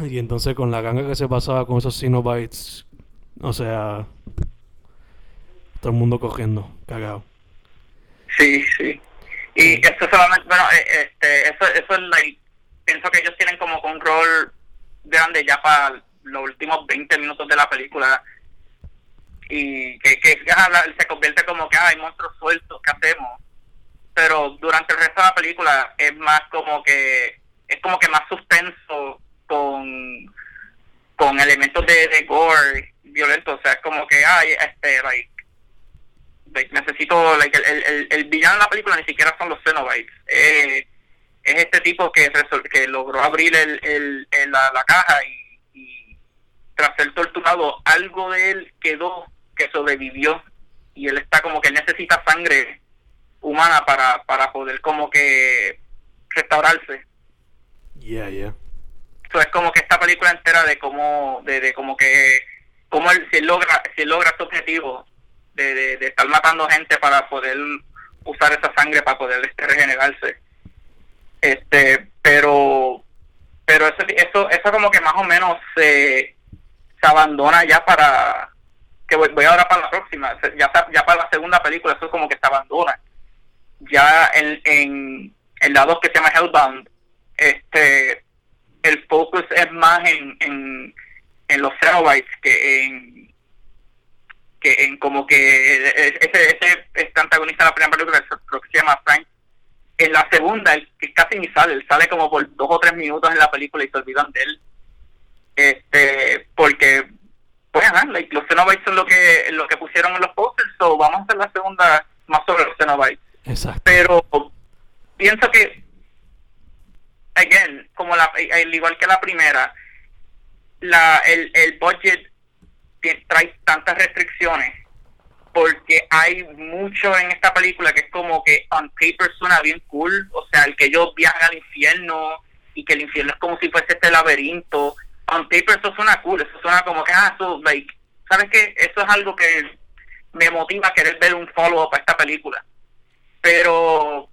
Y entonces con la ganga que se pasaba con esos Cenobites, o sea, todo el mundo cogiendo, cagado. Sí. Y eso solamente, bueno, eso es like, pienso que ellos tienen como un rol grande ya para los últimos 20 minutos de la película, y que se convierte como que hay monstruos sueltos, ¿qué hacemos? Pero durante el resto de la película es más como que más suspenso con elementos de gore violento. O sea, es como que necesito, like, el villano de la película ni siquiera son los Cenobites, es este tipo que logró abrir la caja, y tras ser torturado, algo de él quedó que sobrevivió, y él está como que necesita sangre humana para poder como que restaurarse. Yeah. So es como que esta película entera de cómo de como que cómo él se logra su objetivo de estar matando gente para poder usar esa sangre para poder regenerarse. Pero eso como que más o menos se abandona ya para que voy ahora para la próxima, ya para la segunda película, eso es como que se abandona. Ya en la 2, que se llama Hellbound, el focus es más en los Cenobites que en como que ese antagonista de la primera película, creo que se llama Frank. En la segunda, él casi ni sale, él sale como por 2 o 3 minutos en la película y se olvidan de él, porque pues los Cenobites son lo que pusieron en los posters, so vamos a hacer la segunda más sobre los Cenobites. Exacto. Pero pienso que como igual que la primera, el budget trae tantas restricciones, porque hay mucho en esta película que es como que on paper suena bien cool, o sea, el que ellos viajan al infierno y que el infierno es como si fuese este laberinto, on paper eso suena cool, eso suena como que ¿sabes qué? Eso es algo que me motiva a querer ver un follow-up a esta película, pero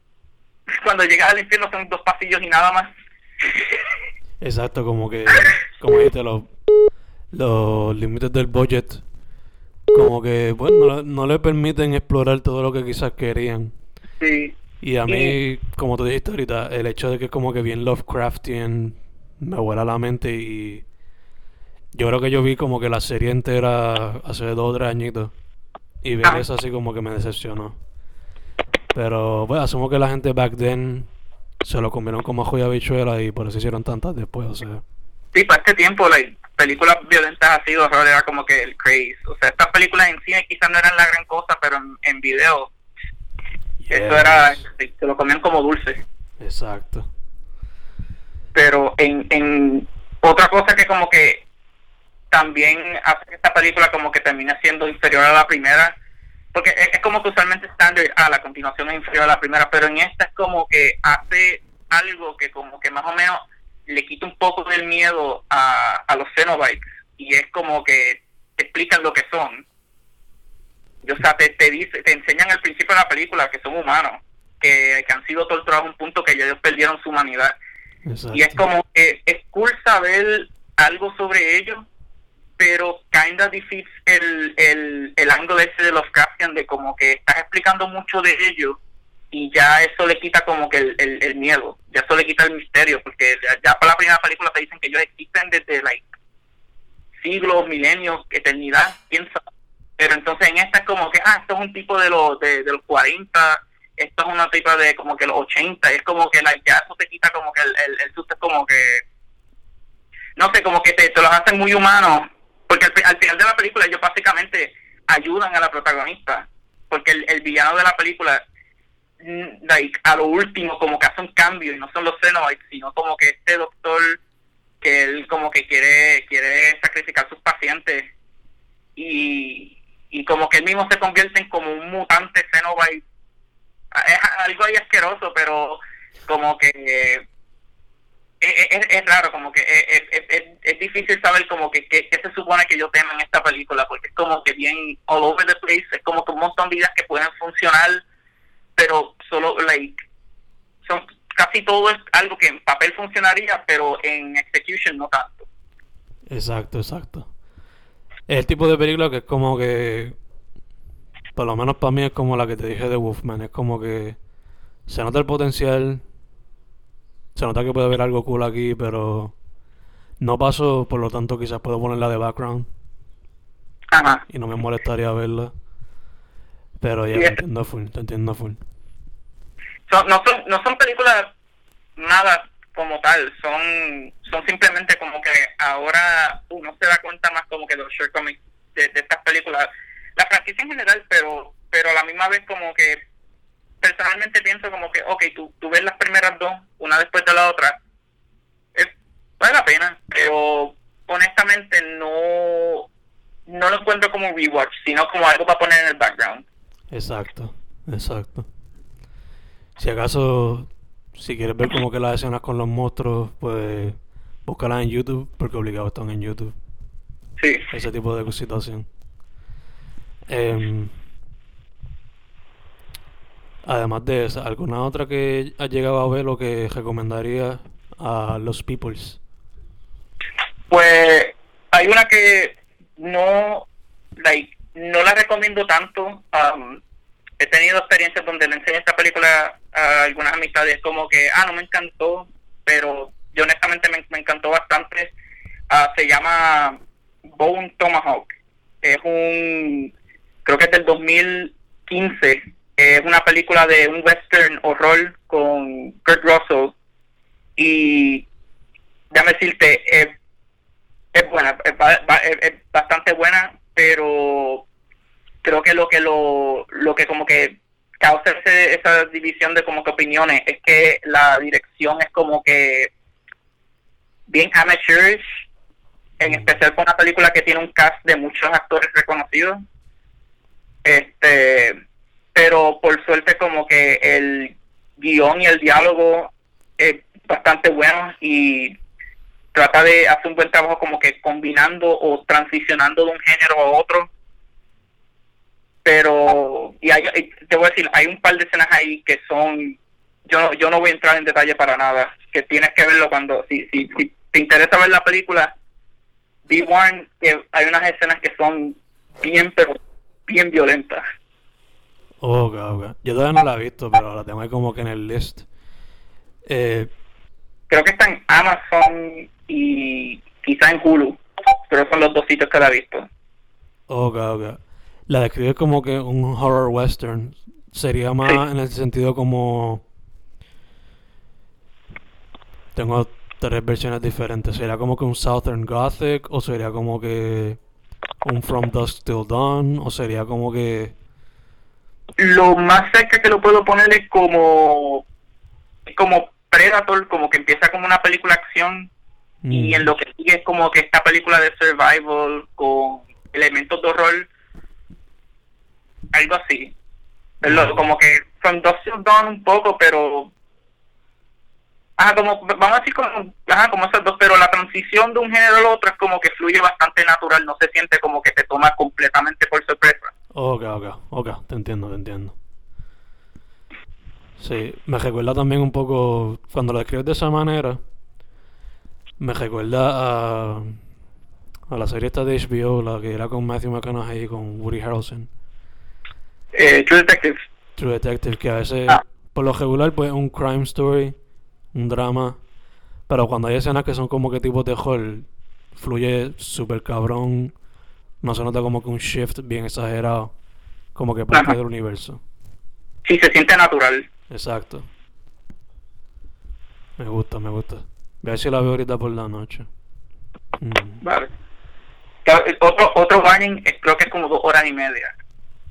cuando llegas al infierno son 2 pasillos y nada más. Exacto, como dijiste, los límites del budget como que no le permiten explorar todo lo que quizás querían. Sí. Y a mí, como tú dijiste ahorita, el hecho de que es como que bien Lovecraftian me vuela la mente, y yo creo que yo vi como que la serie entera hace 2 o 3 añitos y ver eso así como que me decepcionó. Pero pues asumo que la gente back then se lo comieron como ajo y habichuela y por eso hicieron tantas después, o sea. Sí, para este tiempo las películas violentas así, horror, era como que el craze. O sea, estas películas en cine quizás no eran la gran cosa, pero en video, yes, eso era, se lo comían como dulce. Exacto. Pero en otra cosa que como que también hace que esta película como que termina siendo inferior a la primera, porque es como que usualmente standard, la continuación es inferior a la primera, pero en esta es como que hace algo que como que más o menos le quita un poco del miedo a los Cenobites, y es como que te explican lo que son. O sea, te enseñan al principio de la película que son humanos, que han sido torturados a un punto que ellos perdieron su humanidad. Exacto. Y es como que es cool saber algo sobre ellos, pero kinda defeats el ángulo ese de los Lovecraftian, de como que estás explicando mucho de ellos y ya eso le quita como que el miedo, ya eso le quita el misterio, porque ya para la primera película te dicen que ellos existen desde siglos, milenios, eternidad, quién sabe. Pero entonces en esta es como que esto es un tipo de los 40, esto es una tipa de como que los 80, es como que ya eso te quita como que el susto, es como que no sé, como que te los hacen muy humanos. Porque al final de la película ellos básicamente ayudan a la protagonista, porque el villano de la película, a lo último como que hace un cambio, y no son los Cenobites, sino como que este doctor que él como que quiere sacrificar a sus pacientes, y como que él mismo se convierte en como un mutante Cenobite. Es algo ahí asqueroso, pero como que es raro, como que es difícil saber como que qué se supone que yo tema en esta película, porque es como que bien all over the place, es como que un montón de ideas que pueden funcionar, pero solo son casi todo es algo que en papel funcionaría, pero en execution no tanto. Exacto. Es el tipo de película que es como que, por lo menos para mí, es como la que te dije de Wolfman, es como que se nota el potencial. Se nota que puede haber algo cool aquí, pero no paso, por lo tanto quizás puedo ponerla de background. Ajá. Y no me molestaría verla. Pero ya, te entiendo full. No son películas nada como tal, son simplemente como que ahora uno se da cuenta más como que los shortcomings de estas películas. La franquicia en general, pero a la misma vez como que personalmente pienso como que tú ves las primeras dos, una después de la otra, vale la pena, pero honestamente no lo encuentro como un rewatch, sino como algo para poner en el background. Exacto. Si acaso, si quieres ver como que las escenas con los monstruos, pues búscalas en YouTube, porque obligado están en YouTube. Sí. Ese tipo de situación. Además de esa, ¿alguna otra que has llegado a ver o que recomendaría a los peoples? Pues hay una que no, no la recomiendo tanto. He tenido experiencias donde le enseño esta película a algunas amistades, como que, no me encantó, pero yo honestamente me encantó bastante. Se llama Bone Tomahawk. Es creo que es del 2015. Es una película de un western horror con Kurt Russell. Y déjame decirte, es buena, es bastante buena, pero creo que lo que como que causa esa división de como que opiniones es que la dirección es como que bien amateurish, en especial con una película que tiene un cast de muchos actores reconocidos, pero por suerte como que el guión y el diálogo es bastante bueno y trata de hacer un buen trabajo como que combinando o transicionando de un género a otro. Pero te voy a decir, hay un par de escenas ahí que son, yo no voy a entrar en detalle para nada, que tienes que verlo cuando si te interesa ver la película. Be warned que hay unas escenas que son bien violentas. Okay. Yo todavía no la he visto, pero la tengo ahí como que en el list. Creo que está en Amazon y quizás en Hulu, pero son los dos sitios que la he visto. Okay. La describe como que un horror western. Sería más en el sentido como... Tengo tres versiones diferentes. ¿Sería como que un Southern Gothic? ¿O sería como que un From Dusk Till Dawn? ¿O sería como que...? Lo más cerca que lo puedo poner es como Predator, como que empieza como una película acción y en lo que sigue es como que esta película de survival con elementos de horror, algo así. Como que From Dusk Till Dawn un poco, pero... como vamos a decir como esas dos, pero la transición de un género al otro es como que fluye bastante natural, no se siente como que te toma completamente por sorpresa. Okay, te entiendo. Sí, me recuerda también un poco, cuando lo describes de esa manera, me recuerda a la serie esta de HBO, la que era con Matthew McConaughey y con Woody Harrelson. True Detective, que a veces, por lo regular, pues es un crime story, un drama, pero cuando hay escenas que son como que tipo de horror, fluye súper cabrón, no se nota como que un shift bien exagerado, como que parte del universo. Sí, se siente natural. Exacto. Me gusta. Voy a ver si la veo ahorita por la noche. Vale. Otro warning, creo que es como 2 horas y media.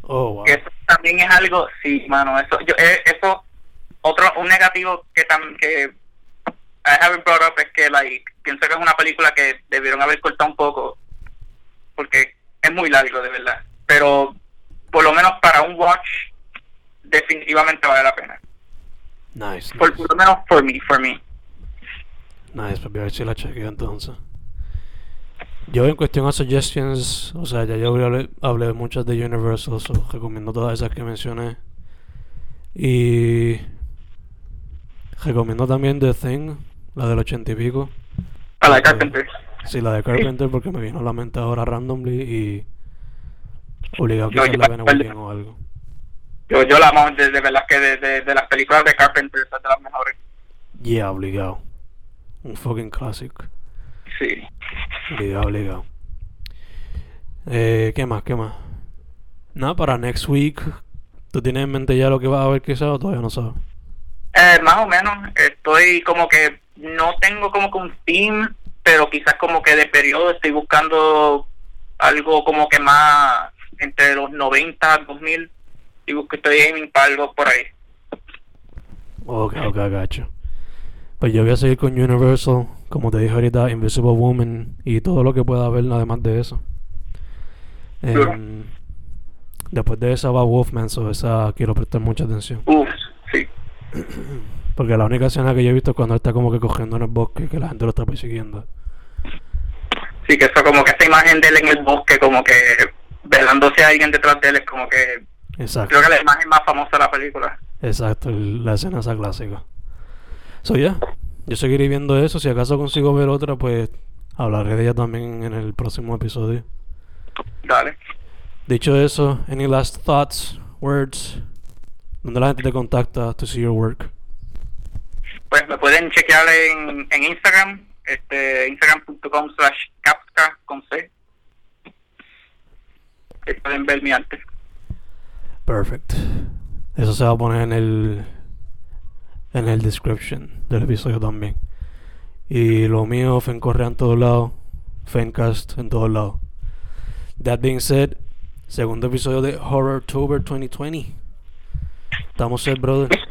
Oh, wow. Eso también es algo, sí, mano, eso otro, un negativo que I haven't brought up es que pienso que es una película que debieron haber cortado un poco porque es muy largo de verdad, pero por lo menos para un watch definitivamente vale la pena. Nice. Por lo menos for me. Nice, pues voy a ver si la chequeo entonces. Yo en cuestión a suggestions, o sea, ya yo hablé de muchas de Universal, so recomiendo todas esas que mencioné. Y recomiendo también The Thing, la del 80 y pico. La de Carpenter. Sí, la de Carpenter, porque me vino a la mente ahora randomly y obligado a que la vean bien o algo. Yo la amo, de verdad que de las películas de Carpenter es de las mejores. Yeah, obligado. Un fucking classic. Sí. Obligado. ¿Qué más? Nada, para next week. ¿Tú tienes en mente ya lo que vas a ver quizás o todavía no sabes? Más o menos. Estoy como que... No tengo como que un theme, pero quizás como que de periodo estoy buscando algo como que más entre los 90 y 2000. Y estoy aiming para algo por ahí. Ok, gacho. Pues yo voy a seguir con Universal, como te dije ahorita, Invisible Woman y todo lo que pueda haber además de eso. Sure. Después de esa va Wolfman, so esa quiero prestar mucha atención. Sí. Porque la única escena que yo he visto es cuando está como que cogiendo en el bosque, que la gente lo está persiguiendo. Sí, que eso como que esa imagen de él en el bosque, como que velándose a alguien detrás de él, es como que... Exacto. Creo que la imagen más famosa de la película. Exacto, la escena esa clásica. So ya, yo seguiré viendo eso, si acaso consigo ver otra, pues hablaré de ella también en el próximo episodio. Dale. Dicho eso, any last thoughts, words, donde la gente te contacta to see your work? Pues me pueden chequear en Instagram, instagram.com/Kafka con C. Que pueden ver mi arte. Perfect. Eso se va a poner en el description del episodio también. Y lo mío, Fencorrea en todos lados, Fencast en todos lados. That being said, segundo episodio de Horrortober 2020. Estamos set, brother.